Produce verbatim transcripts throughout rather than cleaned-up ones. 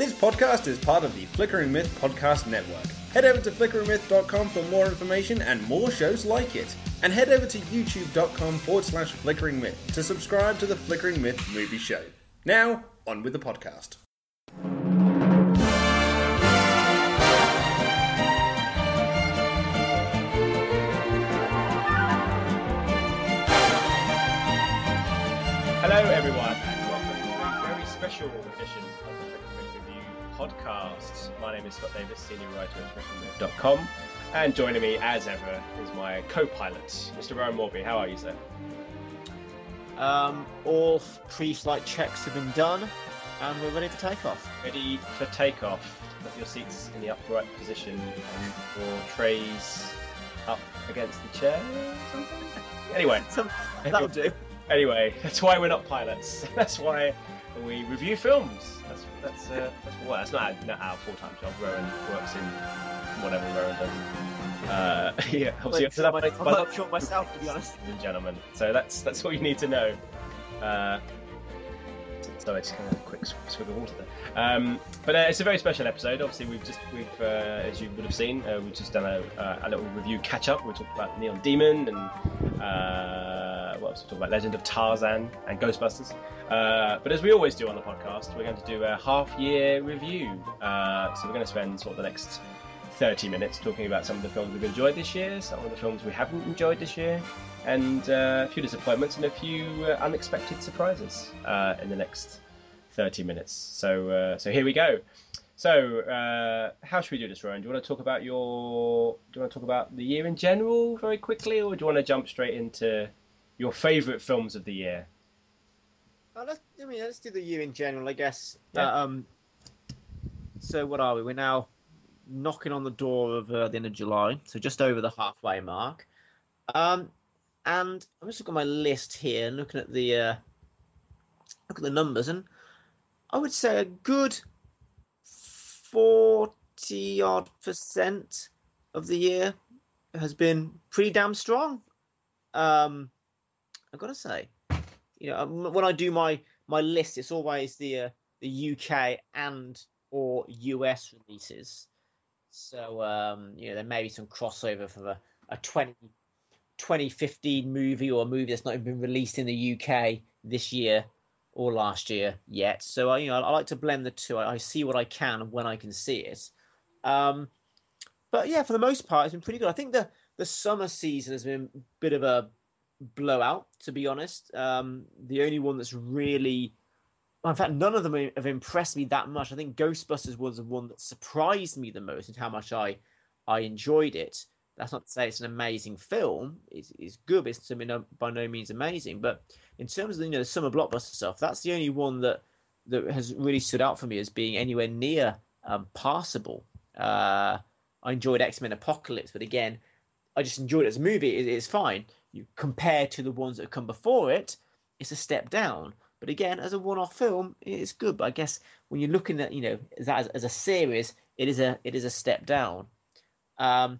This podcast is part of the Flickering Myth podcast network. Head over to flickering myth dot com for more information and more shows like it. And head over to youtube.com forward slash Flickering Myth to subscribe to the Flickering Myth movie show. Now, on with the podcast. Hello everyone and welcome to a very special edition of the Flickering Myth Review podcast. My name is Scott Davis, senior writer at flickering myth dot com, and joining me as ever is my co-pilot, Mister Rowan Morby. How are you, sir? Um, all pre-flight checks have been done and we're ready for takeoff. Ready for takeoff. Put your seats in the upright position and your trays up against the chair or something? Anyway. Something. That'll do. Anyway, that's why we're not pilots. That's why we review films. That's that's uh, that's well, that's not our, not our full-time job. Rowan works in whatever Rowan does. Uh, yeah, helps you up to that. I'm not sure myself, to be honest. And gentlemen, so that's that's all you need to know. Uh, so I just kind of quick swiggle water there. Um, but uh, it's a very special episode. Obviously, we've just we've uh, as you would have seen, uh, we've just done a uh, a little review catch-up. We talked about Neon Demon and. Uh, Well, so we're talking about Legend of Tarzan and Ghostbusters. Uh, but as we always do on the podcast, we're going to do a half-year review. Uh, so we're going to spend sort of the next thirty minutes talking about some of the films we've enjoyed this year, some of the films we haven't enjoyed this year, and uh, a few disappointments and a few uh, unexpected surprises uh, in the next thirty minutes. So, uh, so here we go. So, uh, how should we do this, Rowan? Do you want to talk about your? Do you want to talk about the year in general very quickly, or do you want to jump straight into your favourite films of the year? Well, let's, I mean, let's do the year in general, I guess. Yeah. Uh, um, so what are we? We're now knocking on the door of uh, the end of July, so just over the halfway mark. Um, and I'm just looking at my list here, looking at the uh, look at the numbers, and I would say a good forty odd percent of the year has been pretty damn strong. Um, I've got to say, you know, when I do my, my list, it's always the uh, the U K and or U S releases. So, um, you know, there may be some crossover for a, a twenty fifteen movie or a movie that's not even been released in the U K this year or last year yet. So, I, you know, I like to blend the two. I, I see what I can when I can see it. Um, but, yeah, for the most part, it's been pretty good. I think the, the summer season has been a bit of a blowout, to be honest. Um, the only one that's really, well, in fact, none of them have impressed me that much. I think Ghostbusters was the one that surprised me the most in how much I, I enjoyed it. That's not to say it's an amazing film. It's, it's good, but it's by no means amazing. But in terms of, you know, the summer blockbuster stuff, that's the only one that, that has really stood out for me as being anywhere near um, passable. Uh, I enjoyed X-Men Apocalypse, but again, I just enjoyed it as a movie. It, it's fine. You compare to the ones that have come before it, it's a step down. But again, as a one-off film, it's good. But I guess when you're looking at, you know, as, as a series, it is a it is a step down. Um,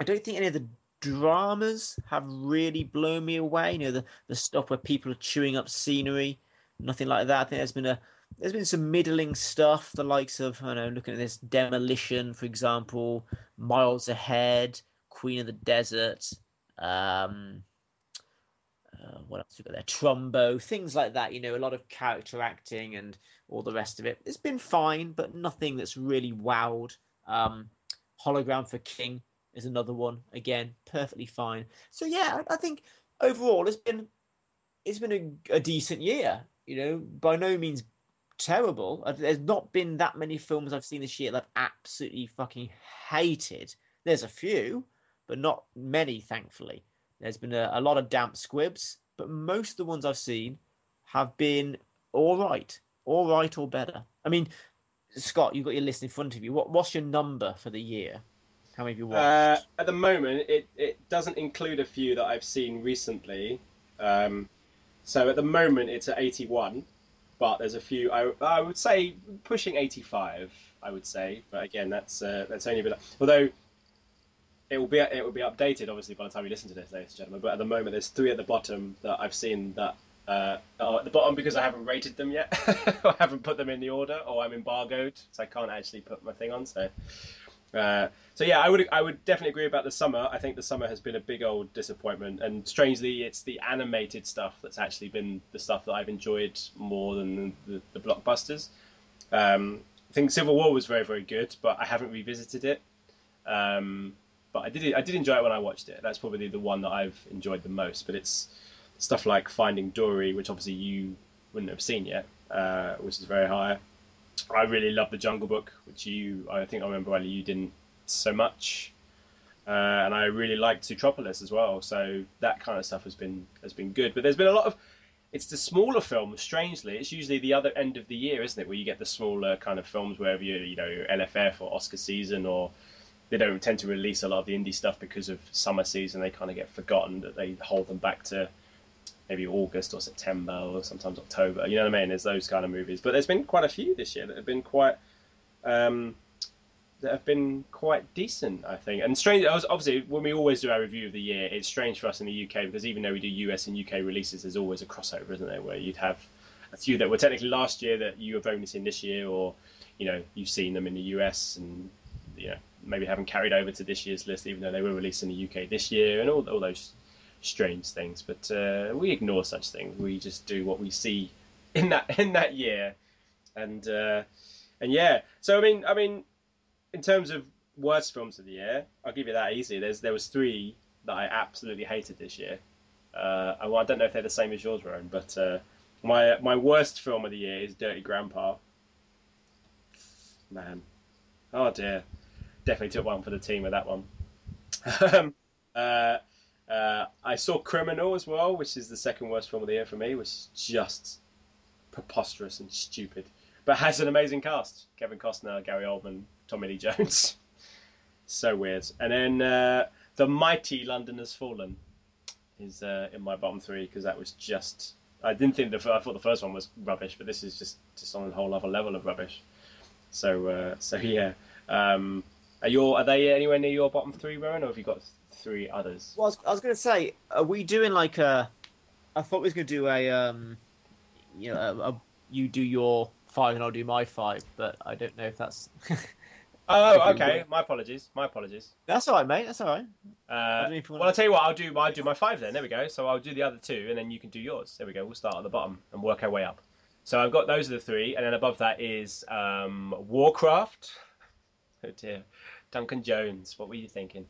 I don't think any of the dramas have really blown me away. You know, the, the stuff where people are chewing up scenery, nothing like that. I think there's been a there's been some middling stuff, the likes of, I don't know, looking at this Demolition, for example, Miles Ahead, Queen of the Desert. Um, uh, what else we got there? Trumbo, things like that. You know, a lot of character acting and all the rest of it. It's been fine, but nothing that's really wowed. Um, Hologram for King is another one. Again, perfectly fine. So yeah, I, I think overall it's been it's been a, a decent year. You know, by no means terrible. There's not been that many films I've seen this year that I've absolutely fucking hated. There's a few. But not many, thankfully. There's been a, a lot of damp squibs, but most of the ones I've seen have been all right, all right or better. I mean, Scott, you've got your list in front of you. What, what's your number for the year? How many have you watched? Uh, at the moment, it, it doesn't include a few that I've seen recently. Um, so at the moment, it's at eighty-one, but there's a few, I, I would say, pushing eighty-five, I would say. But again, that's uh, that's only been... Although... It will be it will be updated, obviously, by the time you listen to this, ladies and gentlemen. But at the moment, there's three at the bottom that I've seen that uh, are at the bottom because I haven't rated them yet. I haven't put them in the order, or I'm embargoed, so I can't actually put my thing on. So, uh, so yeah, I would I would definitely agree about the summer. I think the summer has been a big old disappointment, and strangely, it's the animated stuff that's actually been the stuff that I've enjoyed more than the, the, the blockbusters. Um, I think Civil War was very, very good, but I haven't revisited it. Um, but I did I did enjoy it when I watched it. That's probably the one that I've enjoyed the most. But it's stuff like Finding Dory, which obviously you wouldn't have seen yet, uh, which is very high. I really love The Jungle Book, which you, I think I remember rightly, you didn't so much. Uh, and I really liked Zootropolis as well. So that kind of stuff has been has been good. But there's been a lot of... It's the smaller films, strangely. It's usually the other end of the year, isn't it, where you get the smaller kind of films, wherever you, you know, L F F or Oscar season, or they don't tend to release a lot of the indie stuff because of summer season. They kind of get forgotten, that they hold them back to maybe August or September or sometimes October. You know what I mean? There's those kind of movies. But there's been quite a few this year that have been quite um, that have been quite decent, I think. And strange, obviously, when we always do our review of the year, it's strange for us in the U K because even though we do U S and U K releases, there's always a crossover, isn't there? Where you'd have a few that were technically last year that you have only seen this year, or you know you've seen them in the U S and you know. Maybe haven't carried over to this year's list, even though they were released in the U K this year, and all all those strange things. But uh, we ignore such things. We just do what we see in that in that year, and uh, and yeah. So I mean, I mean, in terms of worst films of the year, I'll give you that easy. There's there was three that I absolutely hated this year. Uh, I, well, I don't know if they're the same as yours, Rowan, but uh, my my worst film of the year is Dirty Grandpa. Man, oh dear. Definitely took one for the team with that one. um, uh, uh, I saw Criminal as well, which is the second worst film of the year for me, which is just preposterous and stupid, but has an amazing cast. Kevin Costner, Gary Oldman, Tommy Lee Jones. So weird. And then uh, The Mighty London Has Fallen is uh, in my bottom three, because that was just... I didn't think... The, I thought the first one was rubbish, but this is just, just on a whole other level of rubbish. So, uh, so yeah... Um, Are, your, are they anywhere near your bottom three, Rowan, or have you got three others? Well, I was, I was going to say, are we doing like a... I thought we were going to do a... Um, you know, a, a, you do your five and I'll do my five, but I don't know if that's... oh, okay. My apologies. My apologies. That's all right, mate. That's all right. Uh, I well, to... I'll tell you what, I'll do, I'll do my five then. There we go. So I'll do the other two, and then you can do yours. There we go. We'll start at the bottom and work our way up. So I've got those are the three, and then above that is um, Warcraft... Oh dear, Duncan Jones, what were you thinking?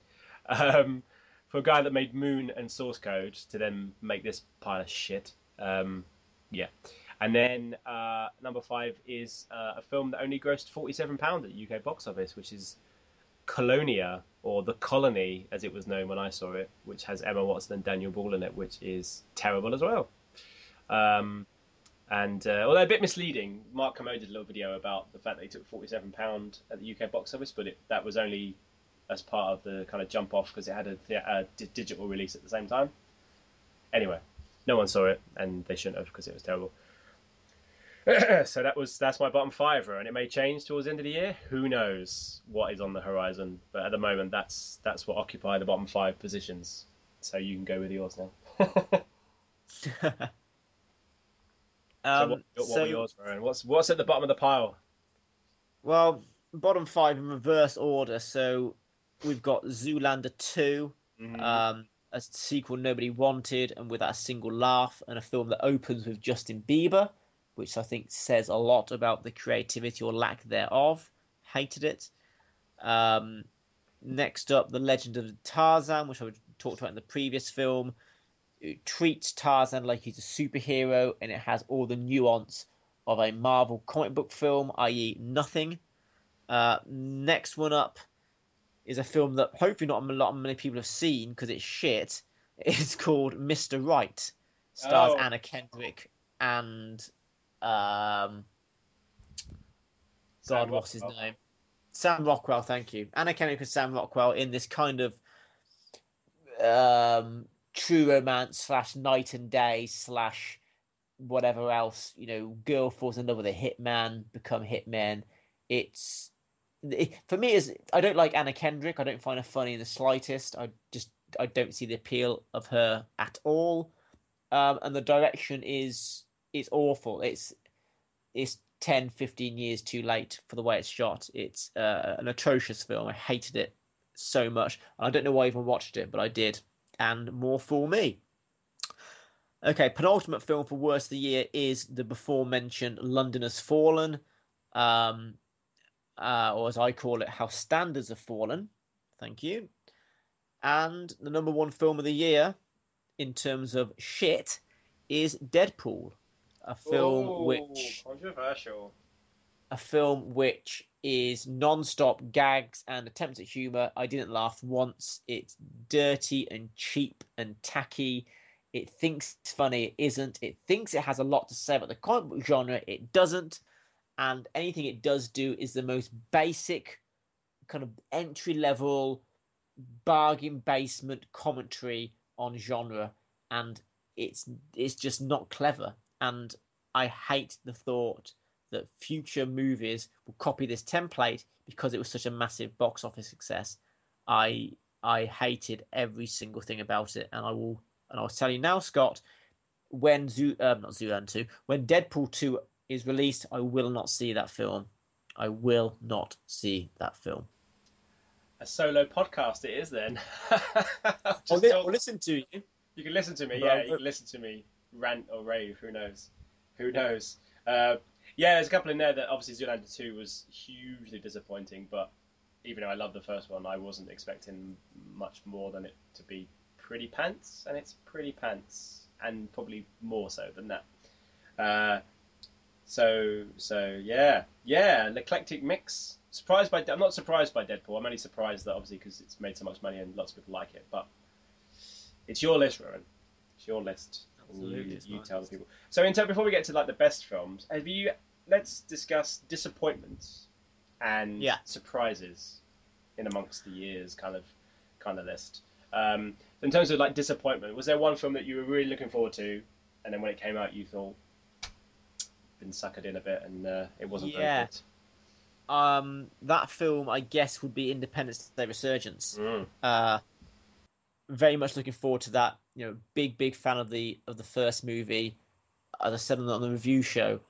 Um, for a guy that made Moon and Source Code to then make this pile of shit. Um, yeah. And then uh, number five is uh, a film that only grossed forty-seven pounds at the U K box office, which is Colonia, or The Colony, as it was known when I saw it, which has Emma Watson and Daniel Ball in it, which is terrible as well. Um, And uh, although a bit misleading, Mark Comeau did a little video about the fact that he took forty-seven pounds at the U K box office, but it, that was only as part of the kind of jump off because it had a, a d- digital release at the same time. Anyway, no one saw it, and they shouldn't have because it was terrible. So that was that's my bottom five, and it may change towards the end of the year. Who knows what is on the horizon? But at the moment, that's that's what occupy the bottom five positions. So you can go with yours now. Um, so what, what so, were yours, Rowan? What's what's at the bottom of the pile? Well, bottom five in reverse order. So we've got Zoolander two, mm-hmm. um, a sequel nobody wanted, and without a single laugh, and a film that opens with Justin Bieber, which I think says a lot about the creativity or lack thereof. Hated it. Um, next up, The Legend of Tarzan, which I talked about in the previous film. It treats Tarzan like he's a superhero, and it has all the nuance of a Marvel comic book film, that is nothing. Uh, next one up is a film that hopefully not a lot of many people have seen because it's shit. It's called Mister Right. Stars oh. Anna Kendrick and um, God, what's his name? Sam Rockwell. Thank you, Anna Kendrick and Sam Rockwell in this kind of. Um, True romance slash night and day slash whatever else, you know, girl falls in love with a hitman, become hitmen. It's it, for me is I don't like Anna Kendrick. I don't find her funny in the slightest. I just I don't see the appeal of her at all. um, and the direction is it's awful. It's it's ten, fifteen years too late for the way it's shot. It's uh, an atrocious film. I hated it so much. I don't know why I even watched it, but I did, and more fool me. Okay, penultimate film for worst of the year is the before mentioned London Has Fallen, um, uh, or as I call it, How Standards Have Fallen. Thank you. And the number one film of the year in terms of shit is Deadpool, a film Ooh, which controversial. A film which is non-stop gags and attempts at humour. I didn't laugh once. It's dirty and cheap and tacky. It thinks it's funny. It isn't. It thinks it has a lot to say about the comic book genre. It doesn't. And anything it does do is the most basic kind of entry-level bargain basement commentary on genre. And it's it's just not clever. And I hate the thought that future movies will copy this template because it was such a massive box office success. I I hated every single thing about it. And I will... And I'll tell you now, Scott, when Zoo, uh, not Zoolander two, when Deadpool two is released, I will not see that film. I will not see that film. A solo podcast it is then. I'll, I'll, li- I'll listen to you. You can listen to me, but yeah. I'll... You can listen to me rant or rave. Who knows? Who knows? Uh, yeah, there's a couple in there that obviously Zoolander two was hugely disappointing, but even though I love the first one, I wasn't expecting much more than it to be. Pretty pants, and it's pretty pants, and probably more so than that. Uh, so, so yeah, yeah, an eclectic mix. Surprised by, I'm not surprised by Deadpool. I'm only surprised that obviously because it's made so much money and lots of people like it. But it's your list, Rowan. It's your list. Absolutely, you, you tell the people. So, in turn, before we get to like the best films, have you? Let's discuss disappointments and yeah. surprises in amongst the years, kind of, kind of list. Um, in terms of like disappointment, was there one film that you were really looking forward to, and then when it came out, you thought been suckered in a bit, and uh, it wasn't yeah. very good? Um, that film, I guess, would be Independence Day Resurgence. Mm. Uh, very much looking forward to that. You know, big big fan of the of the first movie. As I said on the, on the review show,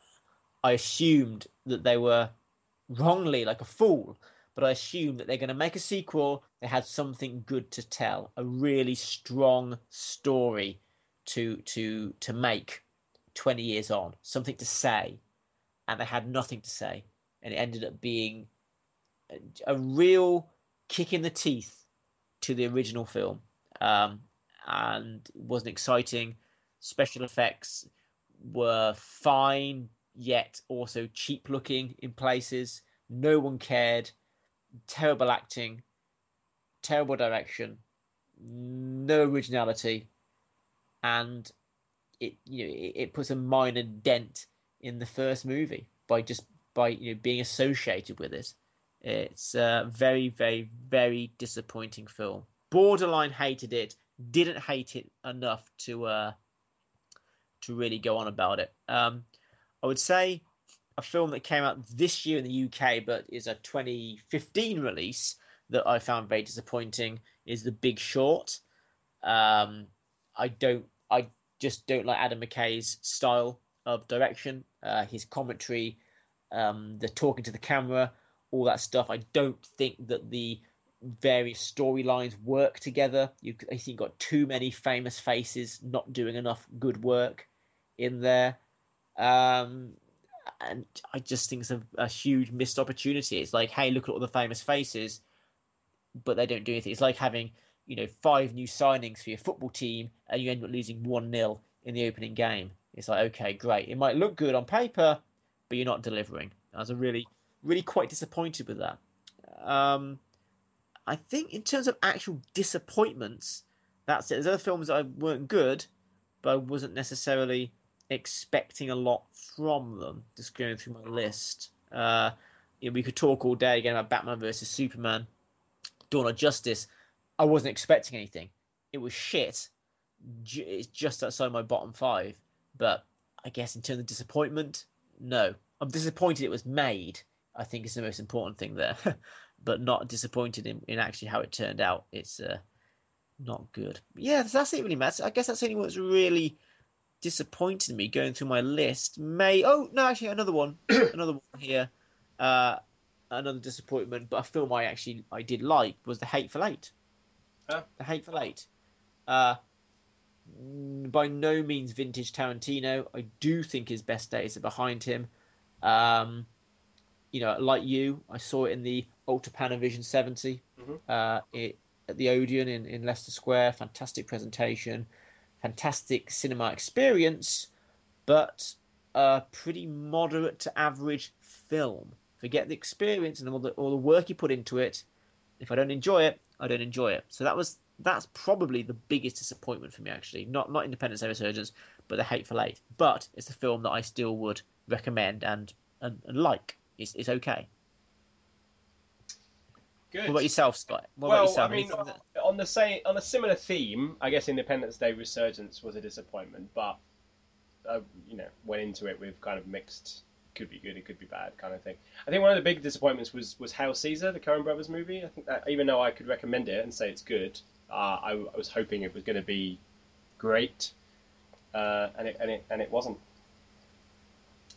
I assumed that they were wrongly like a fool. But I assume that they're going to make a sequel. They had something good to tell, a really strong story to to to make twenty years on, something to say. And they had nothing to say. And it ended up being a, a real kick in the teeth to the original film. Um, and it wasn't exciting. Special effects were fine, yet also cheap looking in places. No one cared. Terrible acting, terrible direction, no originality, and it you know it, it puts a minor dent in the first movie by just by you know being associated with it. It's a very very very disappointing film. Borderline hated it. Didn't hate it enough to uh to really go on about it. Um, I would say. A film that came out this year in the U K but is a twenty fifteen release that I found very disappointing is The Big Short. Um, I don't, I just don't like Adam McKay's style of direction, uh, his commentary, um, the talking to the camera, all that stuff. I don't think that the various storylines work together. You, I think you've got too many famous faces not doing enough good work in there. Um, And I just think it's a, a huge missed opportunity. It's like, hey, look at all the famous faces, but they don't do anything. It's like having, you know, five new signings for your football team and you end up losing one nil in the opening game. It's like, okay, great. It might look good on paper, but you're not delivering. I was really, really quite disappointed with that. Um, I think in terms of actual disappointments, that's it. There's other films that I weren't good, but I wasn't necessarily... expecting a lot from them. Just going through my list, uh you know, we could talk all day again about Batman versus Superman, Dawn of Justice. I wasn't expecting anything. It was shit. It's just outside my bottom five. But I guess in terms of disappointment, no, I'm disappointed it was made. I think is the most important thing there. But not disappointed in, in actually how it turned out. It's uh not good. But yeah, that's it really, Matt. I guess that's the only one that's really disappointed me going through my list. May oh no, actually another one, another one here, uh, another disappointment. But a film I actually I did like was The Hateful Eight. Huh? The Hateful Eight. Uh, by no means vintage Tarantino. I do think his best days are behind him. Um, you know, like you, I saw it in the Ultra Panavision seventy mm-hmm. uh, it, at the Odeon in, in Leicester Square. Fantastic presentation, fantastic cinema experience, but a pretty moderate to average film. Forget the experience and all the, all the work you put into it. If I don't enjoy it, I don't enjoy it. So that was that's probably the biggest disappointment for me, actually. Not not Independence Day Resurgence, but The Hateful Eight. But it's a film that I still would recommend and, and, and like. It's, it's okay. Good. What about yourself, Scott? What well, about yourself? I mean, Anything on the same, on a similar theme, I guess Independence Day Resurgence was a disappointment, but I, you know, went into it with kind of mixed, could be good, it could be bad kind of thing. I think one of the big disappointments was was Hail Caesar, the Coen Brothers movie. I think that even though I could recommend it and say it's good, uh, I, I was hoping it was going to be great, uh, and it and it and it wasn't.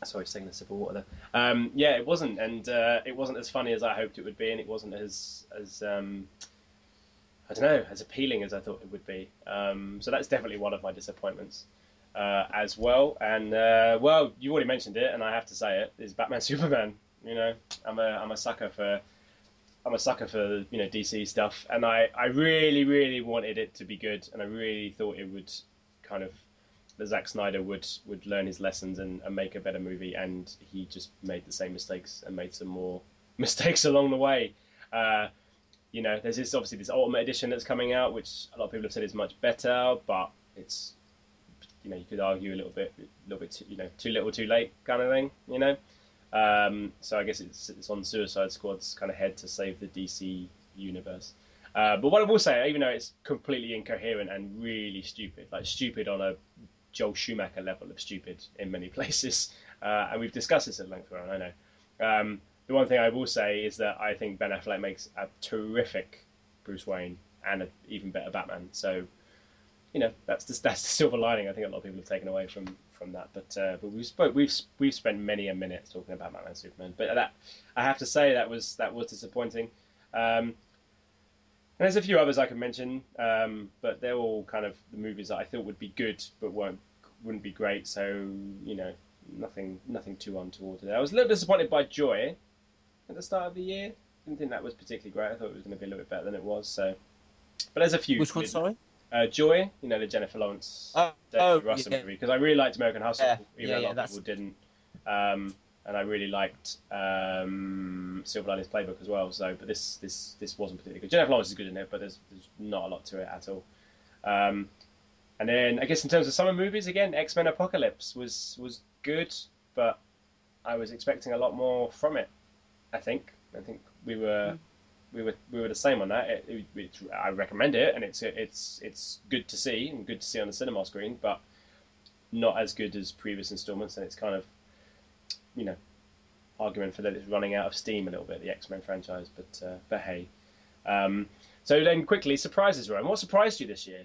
Sorry, saying the sip of water there. Um, yeah, it wasn't, and uh, it wasn't as funny as I hoped it would be, and it wasn't as, as um, I don't know, as appealing as I thought it would be. Um, so that's definitely one of my disappointments uh, as well. And, uh, well, you already mentioned it, and I have to say it, is Batman Superman. You know, I'm a, I'm a sucker for, I'm a sucker for, you know, D C stuff, and I, I really, really wanted it to be good, and I really thought it would kind of, that Zack Snyder would, would learn his lessons and, and make a better movie, and he just made the same mistakes and made some more mistakes along the way. Uh, you know, there's this, obviously this Ultimate Edition that's coming out, which a lot of people have said is much better, but it's, you know, you could argue a little bit, a little bit, too, you know, too little, too late kind of thing, you know. Um, so I guess it's it's on Suicide Squad's kind of head to save the D C universe. Uh, but what I will say, even though it's completely incoherent and really stupid, like stupid on a Joel Schumacher level of stupid in many places, uh, and we've discussed this at length around, I know. Um, the one thing I will say is that I think Ben Affleck makes a terrific Bruce Wayne and an even better Batman, so, you know, that's the, that's the silver lining I think a lot of people have taken away from, from that, but uh, but we've, spoke, we've we've spent many a minute talking about Batman and Superman, but that, I have to say, that was that was disappointing. Um, And there's a few others I can mention, um, but they're all kind of the movies that I thought would be good, but weren't, wouldn't be great. So, you know, nothing nothing too untoward there. I was a little disappointed by Joy at the start of the year. Didn't think that was particularly great. I thought it was going to be a little bit better than it was. So, but there's a few. Which one, sorry? Uh, Joy, you know, the Jennifer Lawrence, oh, David oh, Russell yeah. movie, because I really liked American Hustle, yeah, even yeah, a lot yeah, of that's... people didn't. Um, And I really liked um, Silver Linings Playbook as well. So, but this this this wasn't particularly good. Jennifer Lawrence is good in it, but there's, there's not a lot to it at all. Um, and then I guess in terms of summer movies, again, X-Men Apocalypse was was good, but I was expecting a lot more from it. I think I think we were mm. we were we were the same on that. It, it, it, I recommend it, and it's it's it's good to see and good to see on the cinema screen, but not as good as previous installments, and it's kind of, you know, argument for that it's running out of steam a little bit, the X-Men franchise, but uh, but hey. Um, so then quickly, surprises, Ryan. What surprised you this year?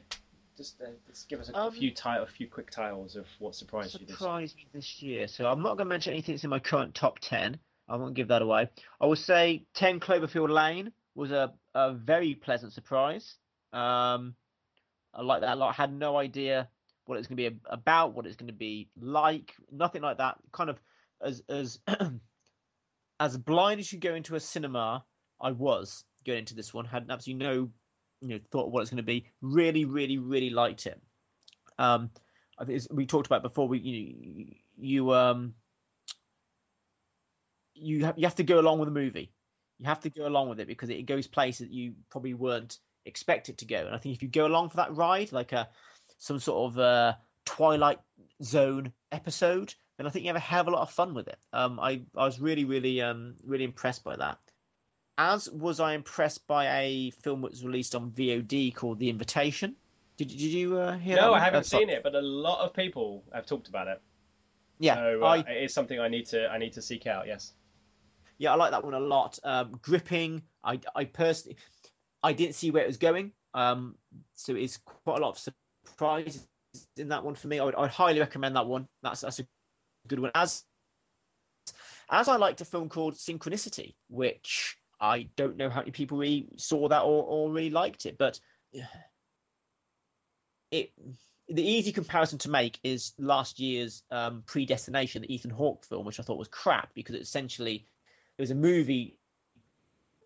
Just, uh, just give us a um, few title, a few quick titles of what surprised you this year. Surprised me this year. So I'm not going to mention anything that's in my current top ten. I won't give that away. I will say Ten Cloverfield Lane was a, a very pleasant surprise. Um, I like that a lot. I had no idea what it's going to be about, what it's going to be like, nothing like that. Kind of As as as blind as you go into a cinema, I was going into this one. Had absolutely no, you know, thought of what it's going to be. Really, really, really liked it. Um, I think we talked about before. We you you um you have you have to go along with the movie. You have to go along with it because it goes places that you probably weren't expected to go. And I think if you go along for that ride, like a some sort of a Twilight Zone episode, and I think you have a hell of a lot of fun with it. Um, I, I was really, really, um, really impressed by that. As was I impressed by a film that was released on V O D called The Invitation. Did, did you uh, hear no, that? No, I haven't uh, seen it, but a lot of people have talked about it. Yeah. So uh, I, it is something I need to I need to seek out, yes. Yeah, I like that one a lot. Um, gripping. I, I personally, I didn't see where it was going. Um, so it's quite a lot of surprises in that one for me. I would, I would highly recommend that one. That's that's a good one. As as I liked a film called Synchronicity, which I don't know how many people really saw that or, or really liked it, but it the easy comparison to make is last year's um, Predestination, the Ethan Hawke film, which I thought was crap because it essentially it was a movie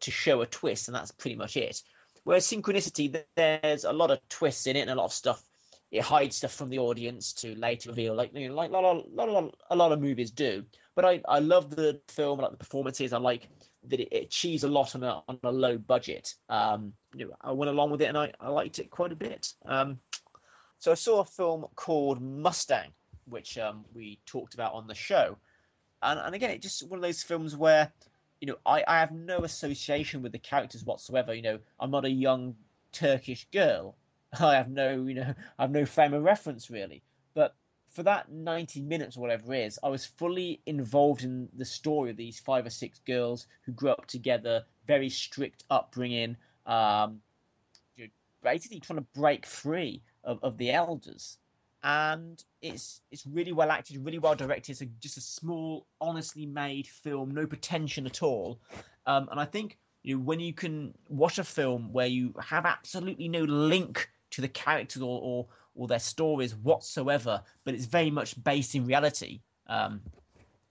to show a twist, and that's pretty much it. Whereas Synchronicity, there's a lot of twists in it and a lot of stuff. It hides stuff from the audience to later reveal, like you know, like a lot of, lot of, a lot of movies do. But I, I love the film. I like the performances. I like that it, it achieves a lot on a on a low budget. Um, you know, I went along with it and I, I liked it quite a bit. Um, so I saw a film called Mustang, which um, we talked about on the show, and and again, it's just one of those films where you know I, I have no association with the characters whatsoever. You know, I'm not a young Turkish girl. I have no, you know, I have no frame of reference really. But for that ninety minutes or whatever it is, I was fully involved in the story of these five or six girls who grew up together, very strict upbringing, um, basically trying to break free of, of the elders. And it's it's really well acted, really well directed. It's a, just a small, honestly made film, no pretension at all. Um, and I think you know, when you can watch a film where you have absolutely no link to the characters or, or or their stories whatsoever, but it's very much based in reality, um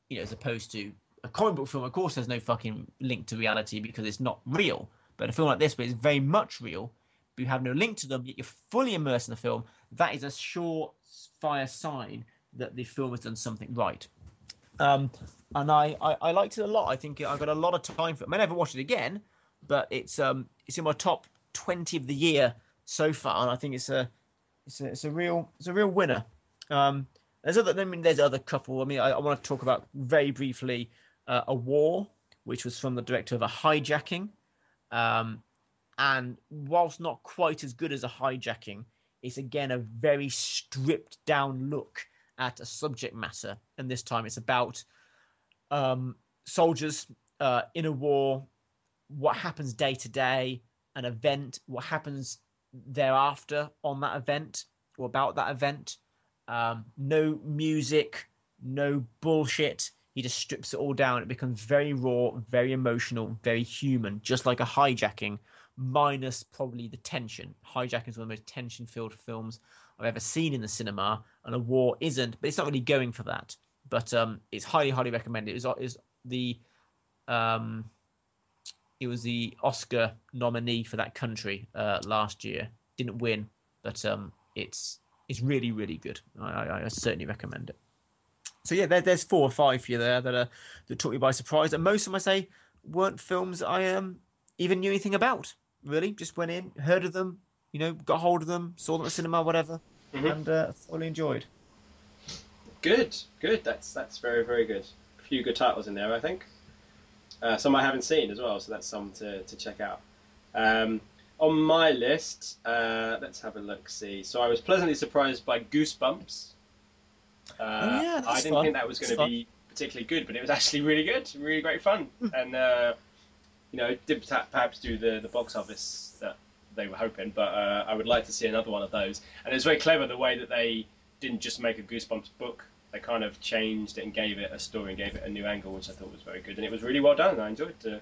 you know, as opposed to a comic book film, of course there's no fucking link to reality because it's not real, but a film like this where it's very much real but you have no link to them, yet you're fully immersed in the film, that is a sure fire sign that the film has done something right. um and I, I I liked it a lot. I think I got a lot of time for it. I may never watch it again, but it's um it's in my top twenty of the year so far, and I think it's a it's a, it's a real it's a real winner. Um, there's other I mean there's other couple. I mean I, I want to talk about very briefly uh, A War, which was from the director of A Hijacking, um, and whilst not quite as good as A Hijacking, it's again a very stripped down look at a subject matter, and this time it's about um, soldiers uh, in a war, what happens day to day, an event, what happens thereafter on that event or about that event. Um, no music, no bullshit. He just strips it all down. It becomes very raw, very emotional, very human, just like A Hijacking, minus probably the tension. Hijacking is one of the most tension-filled films I've ever seen in the cinema, and A War isn't, but it's not really going for that. But um, it's highly, highly recommended. It was, it was the um, it was the Oscar nominee for that country uh, last year. Didn't win, but um, it's it's really, really good. I, I, I certainly recommend it. So yeah, there, there's four or five for you there that are, that took me by surprise, and most of them I say weren't films I um even knew anything about. Really, just went in, heard of them, you know, got hold of them, saw them at the cinema, whatever, mm-hmm. and uh, thoroughly enjoyed. Good, good. That's that's very, very good. A few good titles in there, I think. Uh, some I haven't seen as well, so that's some to, to check out. Um, on my list, uh, let's have a look. See, so I was pleasantly surprised by Goosebumps. Uh, oh, yeah, that's I didn't fun. think that was going to be particularly good, but it was actually really good, really great fun, and uh, you know, did perhaps do the the box office that they were hoping, but uh, I would like to see another one of those. And it was very clever the way that they didn't just make a Goosebumps book. They kind of changed it and gave it a story and gave it a new angle, which I thought was very good. And it was really well done. I enjoyed it. Uh,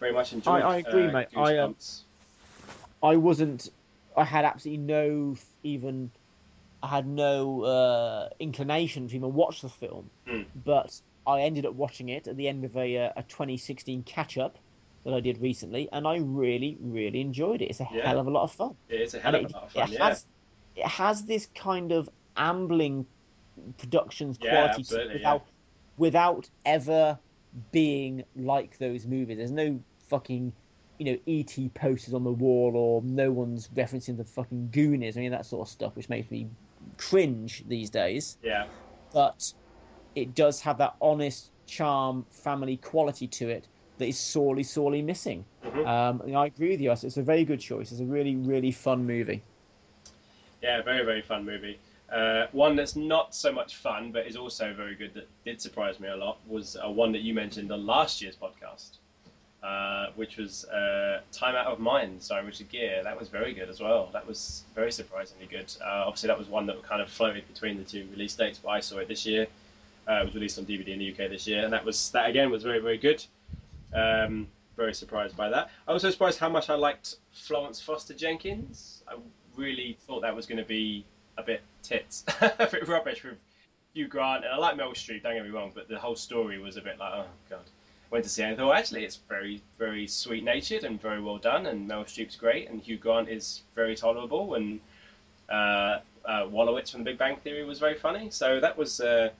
very much enjoyed it. I, I agree, uh, mate. I, um, I wasn't... I had absolutely no even... I had no uh, inclination to even watch the film. Mm. But I ended up watching it at the end of a, a twenty sixteen catch-up that I did recently. And I really, really enjoyed it. It's a yeah. hell of a lot of fun. It's a hell and of it, a lot of fun, it yeah. Has, it has this kind of ambling... productions quality yeah, without, yeah. without ever being like those movies. There's no fucking, you know, E T posters on the wall, or no one's referencing the fucking Goonies or any of that sort of stuff, which makes me cringe these days. Yeah. But it does have that honest charm, family quality to it that is sorely, sorely missing. Mm-hmm. Um, and I agree with you. It's a very good choice. It's a really, really fun movie. Yeah, very, very fun movie. Uh, one that's not so much fun, but is also very good, that did surprise me a lot, was uh, one that you mentioned on last year's podcast, uh, which was uh, Time Out of Mind, starring Richard Gere. That was very good as well. That was very surprisingly good. Uh, obviously, that was one that kind of floated between the two release dates, but I saw it this year. Uh, it was released on D V D in the U K this year, and that was that again was very, very good. Um, very surprised by that. I was also surprised how much I liked Florence Foster Jenkins. I really thought that was going to be a bit tits, a bit rubbish with Hugh Grant. And I like Meryl Streep, don't get me wrong, but the whole story was a bit like, oh god. Went to see it and thought, actually, it's very, very sweet-natured and very well done, and Meryl Streep's great, and Hugh Grant is very tolerable, and uh, uh, Wallowitz from The Big Bang Theory was very funny. So that was. Uh,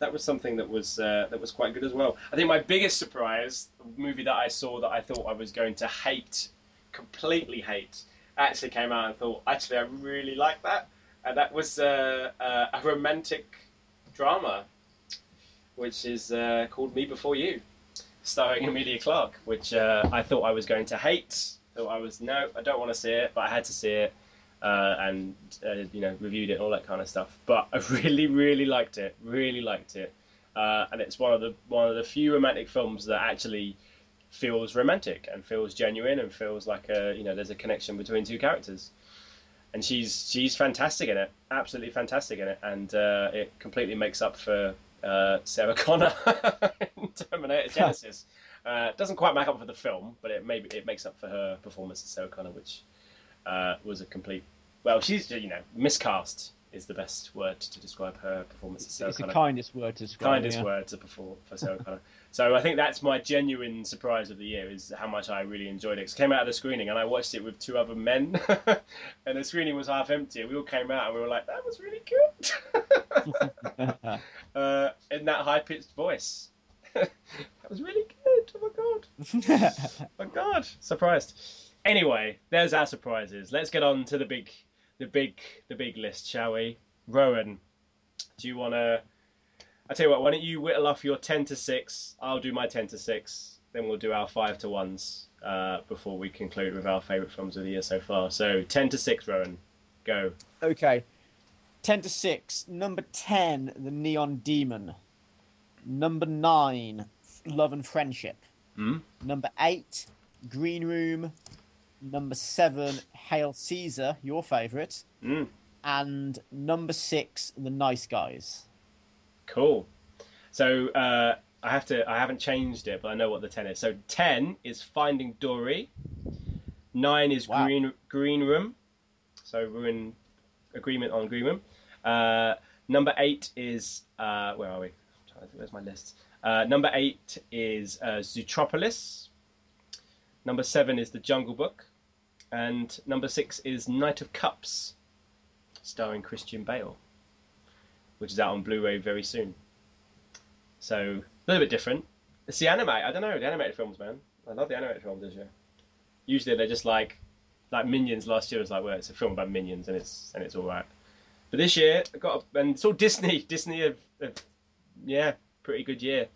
That was something that was uh, that was quite good as well. I think my biggest surprise, the movie that I saw that I thought I was going to hate, completely hate, actually came out and thought, actually, I really like that. And that was uh, uh, a romantic drama, which is uh, called Me Before You, starring Emilia Clarke, which uh, I thought I was going to hate. Thought I was, no, I don't want to see it, but I had to see it, Uh, and uh, you know, reviewed it and all that kind of stuff. But I really, really liked it. Really liked it, uh, and it's one of the one of the few romantic films that actually feels romantic and feels genuine and feels like a you know there's a connection between two characters. And she's she's fantastic in it, absolutely fantastic in it, and uh, it completely makes up for uh, Sarah Connor in Terminator Genisys. Uh, doesn't quite make up for the film, but it maybe it makes up for her performance as Sarah Connor, which. Uh, was a complete, well, she's, you know, miscast is the best word to describe her performance. It's, it's the kindest word to describe. Kindest yeah. word to perform for Sarah Connor. So I think that's my genuine surprise of the year, is how much I really enjoyed it. It came out of the screening and I watched it with two other men, and the screening was half empty. We all came out and we were like, that was really good. uh, in that high-pitched voice. That was really good. Oh my God. Oh my God. Surprised. Anyway, there's our surprises. Let's get on to the big, the big, the big list, shall we? Rowan, do you want to? I tell you what. Why don't you whittle off your ten to six? I'll do my ten to six. Then we'll do our five to ones uh, before we conclude with our favourite films of the year so far. So ten to six, Rowan, go. Okay, ten to six. Number ten, The Neon Demon. Number nine, Love and Friendship. Hmm? Number eight, Green Room. Number seven, Hail Caesar, your favourite. Mm. And number six, The Nice Guys. Cool. So uh, I have to. I haven't changed it, but I know what the ten is. So ten is Finding Dory. Nine is wow. Green Green Room. So we're in agreement on Green Room. Uh, number eight is uh, where are we? I'm trying to think. Where's my list? Uh, number eight is uh, Zootropolis. Number seven is The Jungle Book. And number six is Knight of Cups, starring Christian Bale, which is out on Blu-ray very soon. So, a little bit different. It's the anime. I don't know, the animated films, man. I love the animated films this year. Usually they're just like, like Minions last year was like, well, it's a film about Minions and it's and it's all right. But this year, I got a, and it's all Disney. Disney, have, have, yeah, pretty good year.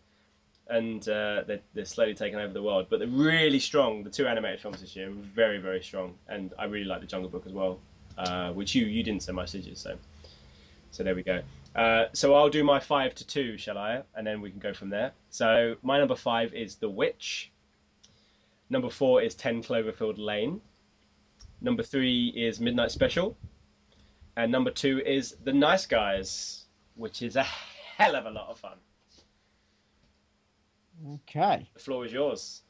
And uh, they're, they're slowly taking over the world. But they're really strong. The two animated films this year were very, very strong. And I really like The Jungle Book as well, uh, which you you didn't so much, did you? So, so there we go. Uh, so I'll do my five to two, shall I? And then we can go from there. So my number five is The Witch. Number four is Ten Cloverfield Lane. Number three is Midnight Special. And number two is The Nice Guys, which is a hell of a lot of fun. Okay. The floor is yours.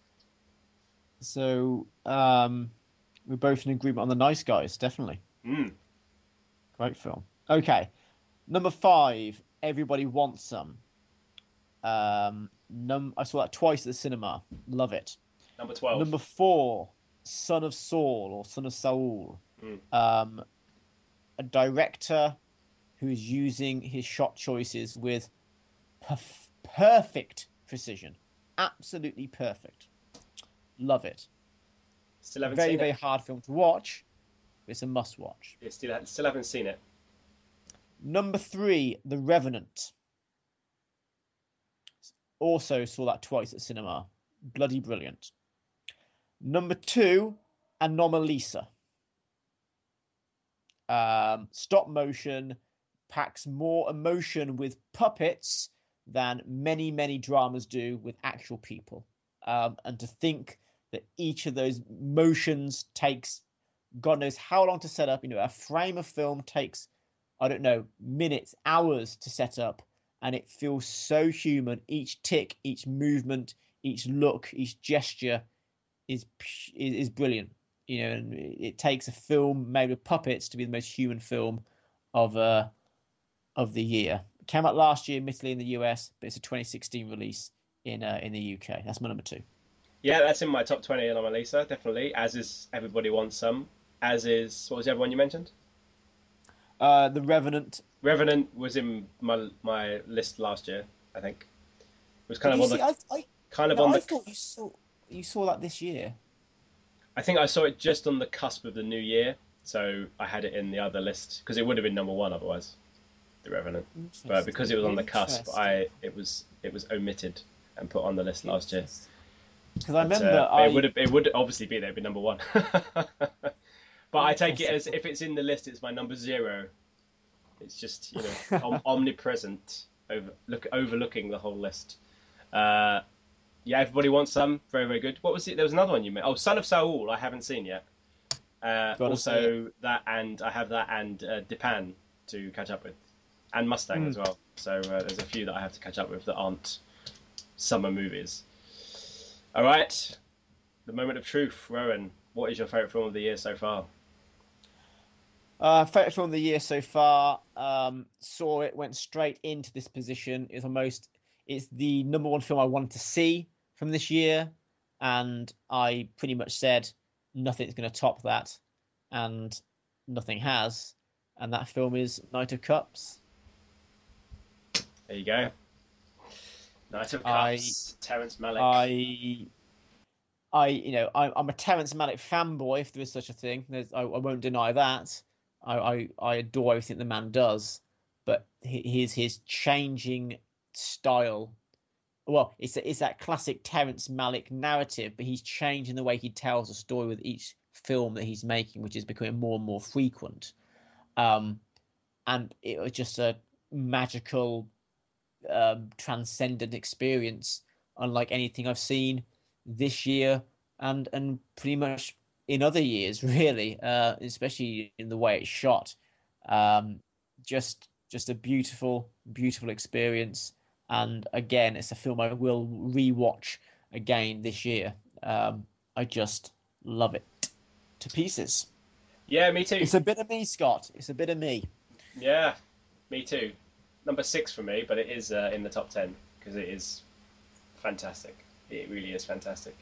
So um, we're both in agreement on The Nice Guys, definitely. Mm. Great film. Okay. Number five, Everybody Wants Some. Um, num- I saw that twice at the cinema. Love it. Number twelve. Number four, Son of Saul or Son of Saul. Mm. Um, a director who is using his shot choices with perf- perfect... precision, absolutely perfect. Love it. Still haven't very, seen very it. Hard film to watch, but it's a must watch. Yeah, still, still haven't seen it. Number three, The Revenant. Also saw that twice at cinema. Bloody brilliant. Number two, Anomalisa. Um, stop motion packs more emotion with puppets than many, many dramas do with actual people. Um, and to think that each of those motions takes God knows how long to set up. You know, a frame of film takes, I don't know, minutes, hours to set up. And it feels so human. Each tick, each movement, each look, each gesture is is brilliant. You know, and it takes a film made with puppets to be the most human film of uh, of the year. It came out last year, admittedly, in the U S, but it's a twenty sixteen release in uh, in the U K. That's my number two. Yeah, that's in my top twenty on my Lisa, definitely. As is Everybody Wants Some. As is, what was the other one you mentioned? Uh, The Revenant. Revenant was in my my list last year, I think. It was kind Did of on see, the I, I, kind of no, on I the. I thought you saw you saw that this year. I think I saw it just on the cusp of the new year, so I had it in the other list because it would have been number one otherwise, The Revenant. But because it was on the cusp, I it was it was omitted and put on the list last year. Because I remember, uh, I... it would have, it would obviously be there, it'd be number one. But I take it as if it's in the list, it's my number zero. It's just, you know, om- omnipresent, over, look, overlooking the whole list. Uh, yeah, Everybody Wants Some. Very, very good. What was it? There was another one you made. Oh, Son of Saul. I haven't seen yet. Uh, also, that and I have that and uh, Depan to catch up with, and Mustang mm. as well. So uh, there's a few that I have to catch up with that aren't summer movies. All right, the moment of truth, Rowan. What is your favourite film of the year so far? Uh, favourite film of the year so far. Um, saw it, went straight into this position. It's almost. It's the number one film I wanted to see from this year, and I pretty much said nothing's going to top that, and nothing has, and that film is Knight of Cups. There you go. Knight of Cups, I, Terrence Malick. I, I, you know, I, I'm a Terrence Malick fanboy, if there is such a thing. There's, I, I won't deny that. I, I, I adore everything the man does, but his his changing style, well, it's a, it's that classic Terrence Malick narrative, but he's changing the way he tells a story with each film that he's making, which is becoming more and more frequent. Um, and it was just a magical, um, transcendent experience, unlike anything I've seen this year and and pretty much in other years, really. Uh, especially in the way it's shot, um, just just a beautiful, beautiful experience. And again, it's a film I will rewatch again this year. Um, I just love it to pieces. Yeah, me too. It's a bit of me, Scott. It's a bit of me. Yeah, me too. Number six for me, but it is uh, in the top ten because it is fantastic. It really is fantastic.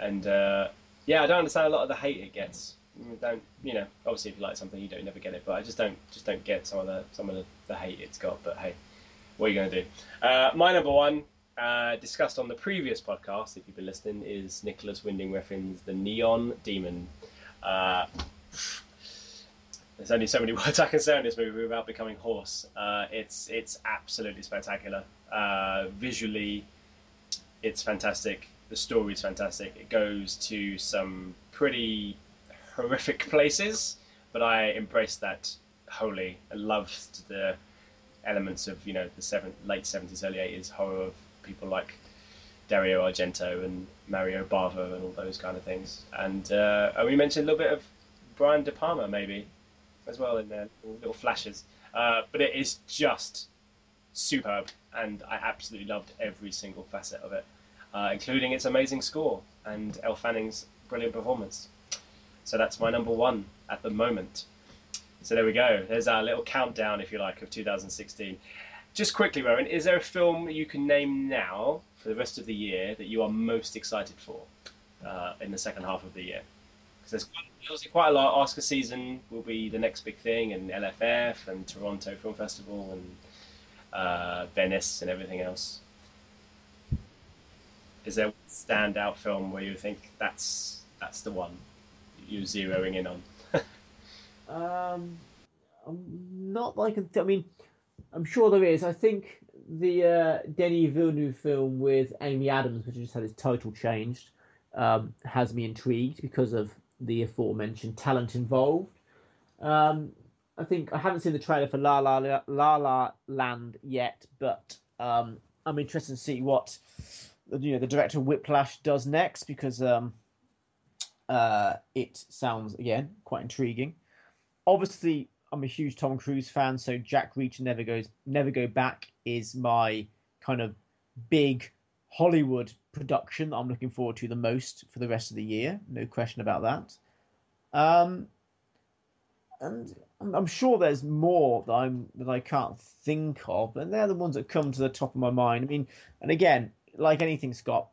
And uh, yeah, I don't understand a lot of the hate it gets. I don't, you know, obviously if you like something, you don't never get it. But I just don't, just don't get some of the some of the, the hate it's got. But hey. What are you going to do? Uh, my number one, uh, discussed on the previous podcast, if you've been listening, is Nicholas Winding Refn's The Neon Demon. Uh, there's only so many words I can say on this movie without becoming hoarse. Uh, it's it's absolutely spectacular. Uh, visually, it's fantastic. The story's fantastic. It goes to some pretty horrific places, but I embraced that wholly. I loved the elements of, you know, the seven, late seventies, early eighties horror of people like Dario Argento and Mario Bava and all those kind of things. And uh, we mentioned a little bit of Brian De Palma maybe as well in there, little flashes. Uh, but it is just superb, and I absolutely loved every single facet of it, uh, including its amazing score and Elle Fanning's brilliant performance. So that's my number one at the moment. So there we go. There's our little countdown, if you like, of two thousand sixteen. Just quickly, Rowan, is there a film you can name now for the rest of the year that you are most excited for uh, in the second half of the year? Because there's obviously quite a lot. Oscar season will be the next big thing, and L F F and Toronto Film Festival and uh, Venice and everything else. Is there a standout film where you think that's that's the one you're zeroing in on? Um, not like I, th- I mean, I'm sure there is. I think the uh, Denis Villeneuve film with Amy Adams, which just had its title changed, um, has me intrigued because of the aforementioned talent involved. Um, I think I haven't seen the trailer for La La La La Land yet, but um, I'm interested to see what you know, the director of Whiplash does next, because um, uh, it sounds, again, quite intriguing. Obviously, I'm a huge Tom Cruise fan, so Jack Reacher Never Goes, Never Go Back is my kind of big Hollywood production that I'm looking forward to the most for the rest of the year. No question about that. Um, and I'm sure there's more that I'm that I can't think of, and they're the ones that come to the top of my mind. I mean, and again, like anything, Scott,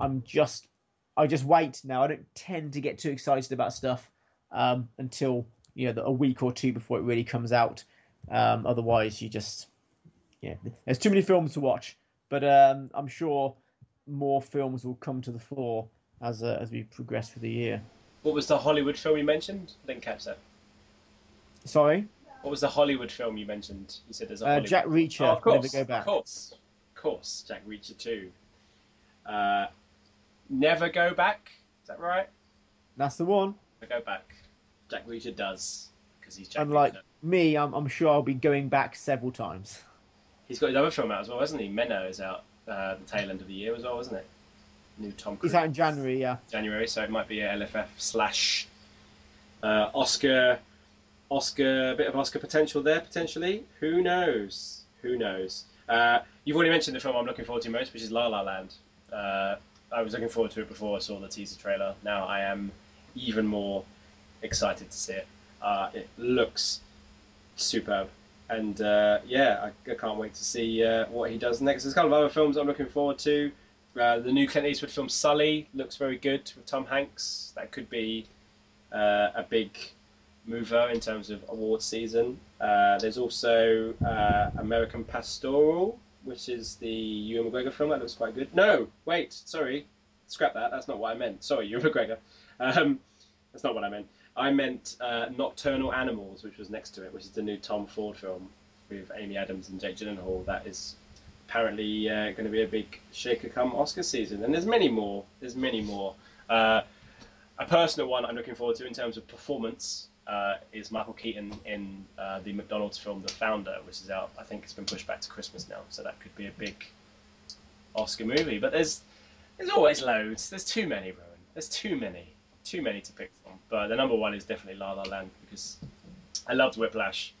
I'm just I just wait now. I don't tend to get too excited about stuff um, until, you know, the, a week or two before it really comes out. Um, otherwise, you just yeah, there's too many films to watch. But um, I'm sure more films will come to the fore as uh, as we progress through the year. What was the Hollywood film you mentioned? Didn't catch that. Sorry? What was the Hollywood film you mentioned? You said there's a uh, Hollywood... Jack Reacher. Oh, of course, Never Go Back. Of course, of course, Jack Reacher two. Uh, Never Go Back, is that right? That's the one. Never Go Back. Jack Reacher does, because he's Jack Unlike Reacher. me, I'm, I'm sure I'll be going back several times. He's got his other film out as well, hasn't he? Menno is out uh, the tail end of the year as well, isn't it? New Tom Cruise. He's out in January, yeah. January, so it might be a L F F slash uh, Oscar... Oscar, a bit of Oscar potential there, potentially. Who knows? Who knows? Uh, you've already mentioned the film I'm looking forward to most, which is La La Land. Uh, I was looking forward to it before I saw the teaser trailer. Now I am even more excited to see it. Uh, it looks superb. And, uh, yeah, I, I can't wait to see uh, what he does next. There's a couple of other films I'm looking forward to. Uh, the new Clint Eastwood film Sully looks very good with Tom Hanks. That could be uh, a big... mover in terms of award season. Uh, there's also uh, American Pastoral, which is the Ewan McGregor film. That looks quite good. No, wait, sorry. Scrap that. That's not what I meant. Sorry, Ewan McGregor. Um, that's not what I meant. I meant uh, Nocturnal Animals, which was next to it, which is the new Tom Ford film with Amy Adams and Jake Gyllenhaal. That is apparently uh, going to be a big shaker come Oscar season. And there's many more. There's many more. Uh, a personal one I'm looking forward to in terms of performance Uh, is Michael Keaton in uh, the McDonald's film The Founder, which is out. I think it's been pushed back to Christmas now, so that could be a big Oscar movie. But there's there's always loads. There's too many, Rowan. There's too many, too many to pick from. But the number one is definitely La La Land, because I loved Whiplash,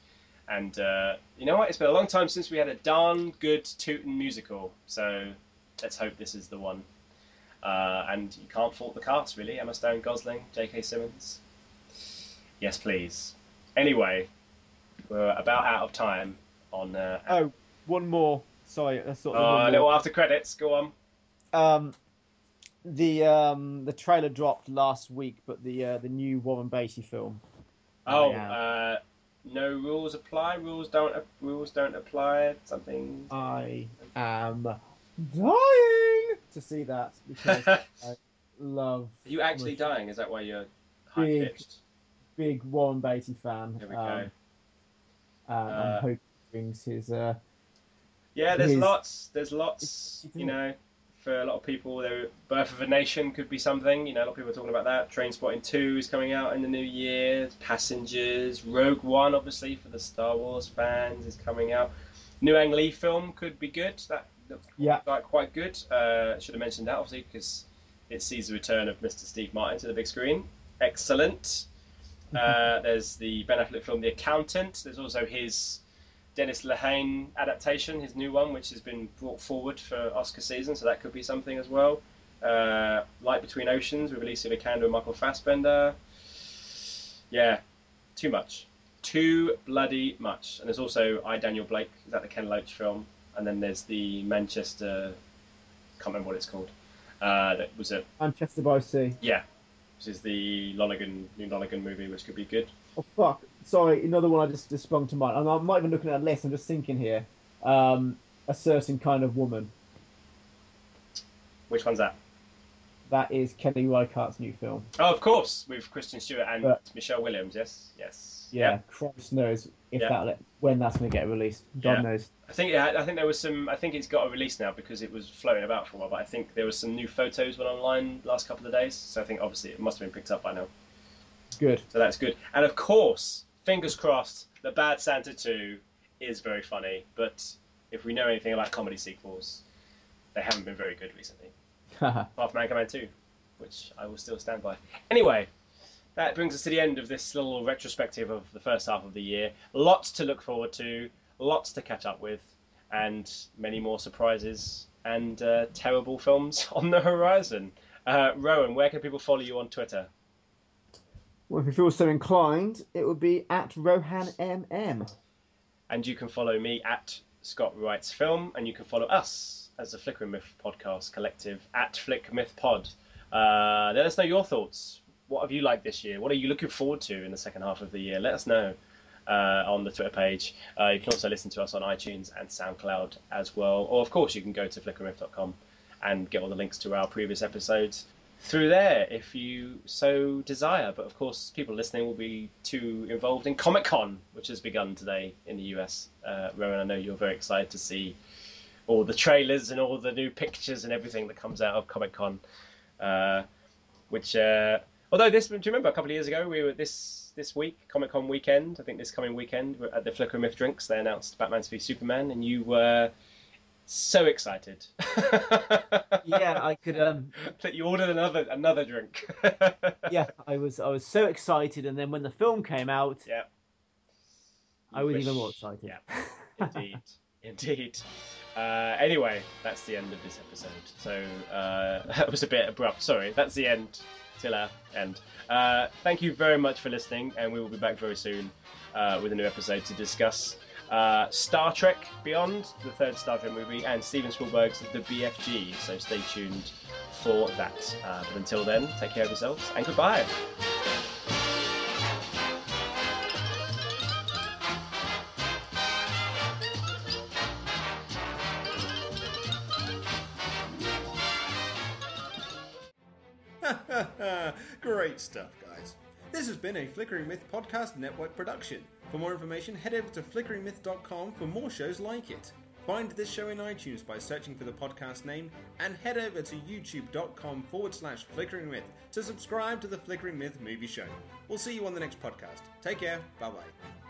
and uh, you know what? It's been a long time since we had a darn good tootin' musical. So let's hope this is the one. Uh, and you can't fault the cast, really. Emma Stone, Gosling, J K Simmons. Yes, please. Anyway, we're about out of time on... Uh, oh, one more. Sorry, that's sort of... Oh, uh, a little after credits. Go on. Um, the um, the trailer dropped last week, but the uh, the new Warren Beatty film. Oh, yeah. uh, no rules apply. Rules don't. Uh, rules don't apply. Something. I am dying to see that because I love. Are you actually myself. dying? Is that why you're high pitched? Big Warren Beatty fan. There we um, go. Um, uh, and hope he brings his. Uh, yeah, there's his... lots. There's lots. You know, for a lot of people, the Birth of a Nation could be something. You know, a lot of people are talking about that. Trainspotting two is coming out in the new year. Passengers, Rogue One, obviously for the Star Wars fans, is coming out. New Ang Lee film could be good. That looks yeah. like quite good. Uh, should have mentioned that obviously because it sees the return of Mister Steve Martin to the big screen. Excellent. Uh, there's the Ben Affleck film The Accountant. There's also his Dennis Lehane adaptation, his new one, which has been brought forward for Oscar season, so that could be something as well. Uh, Light Between Oceans with Alicia Vikander and Michael Fassbender. Yeah, too much. Too bloody much. And there's also I, Daniel Blake. Is that the Ken Loach film? And then there's the Manchester... can't remember what it's called. Uh, that was a... Manchester by Sea. Yeah. Which is the Lonergan, new Lonergan movie, which could be good. Oh, fuck. Sorry, another one I just, just sprung to mind. I'm, I'm not even looking at a list, I'm just thinking here. Um, a Certain Kind of Woman. Which one's that? That is Kelly Reichardt's new film. Oh, of course, with Kristen Stewart and but, Michelle Williams, yes? Yes. Yeah, yeah. Christ knows if yeah. that when that's going to get released. God yeah. knows. I think I think there was some... I think it's got a release now because it was floating about for a while, but I think there was some new photos went online last couple of days, so I think obviously it must have been picked up by now. Good. So that's good. And of course, fingers crossed, The Bad Santa two is very funny, but if we know anything about comedy sequels, they haven't been very good recently. Apart from Anchorman two, which I will still stand by. Anyway, that brings us to the end of this little retrospective of the first half of the year. Lots to look forward to, lots to catch up with, and many more surprises and uh, terrible films on the horizon. Uh, Rowan, where can people follow you on Twitter? Well, if you feel so inclined, it would be at Rohan M M. And you can follow me at Scott Wrights Film, and you can follow us as the Flickering Myth Podcast Collective at Flick Myth Pod. Uh, let us know your thoughts. What have you liked this year? What are you looking forward to in the second half of the year? Let us know uh, on the Twitter page. Uh, you can also listen to us on iTunes and SoundCloud as well. Or, of course, you can go to flickering myth dot com and get all the links to our previous episodes through there if you so desire. But, of course, people listening will be too involved in Comic-Con, which has begun today in the U S. Uh, Rowan, I know you're very excited to see all the trailers and all the new pictures and everything that comes out of Comic-Con, uh, which... Uh, Although this, do you remember a couple of years ago, we were this this week, Comic-Con weekend, I think this coming weekend, at the Flickering Myth Drinks, they announced Batman v Superman, and you were so excited. Yeah, I could... Um... That you ordered another another drink. Yeah, I was I was so excited, and then when the film came out, yeah. I was Wish... even more excited. Yeah, indeed, indeed. Uh, anyway, that's the end of this episode. So uh, that was a bit abrupt, sorry, that's the end. Till our end. Uh, thank you very much for listening, and we will be back very soon uh, with a new episode to discuss uh, Star Trek Beyond, the third Star Trek movie, and Steven Spielberg's The B F G, so stay tuned for that. Uh, but until then, take care of yourselves, and goodbye! Great stuff, guys. This has been a Flickering Myth Podcast Network production. For more information, head over to flickering myth dot com for more shows like it. Find this show in iTunes by searching for the podcast name, and head over to youtube.com forward slash Flickering Myth to subscribe to the Flickering Myth movie show. We'll see you on the next podcast. Take care. Bye-bye.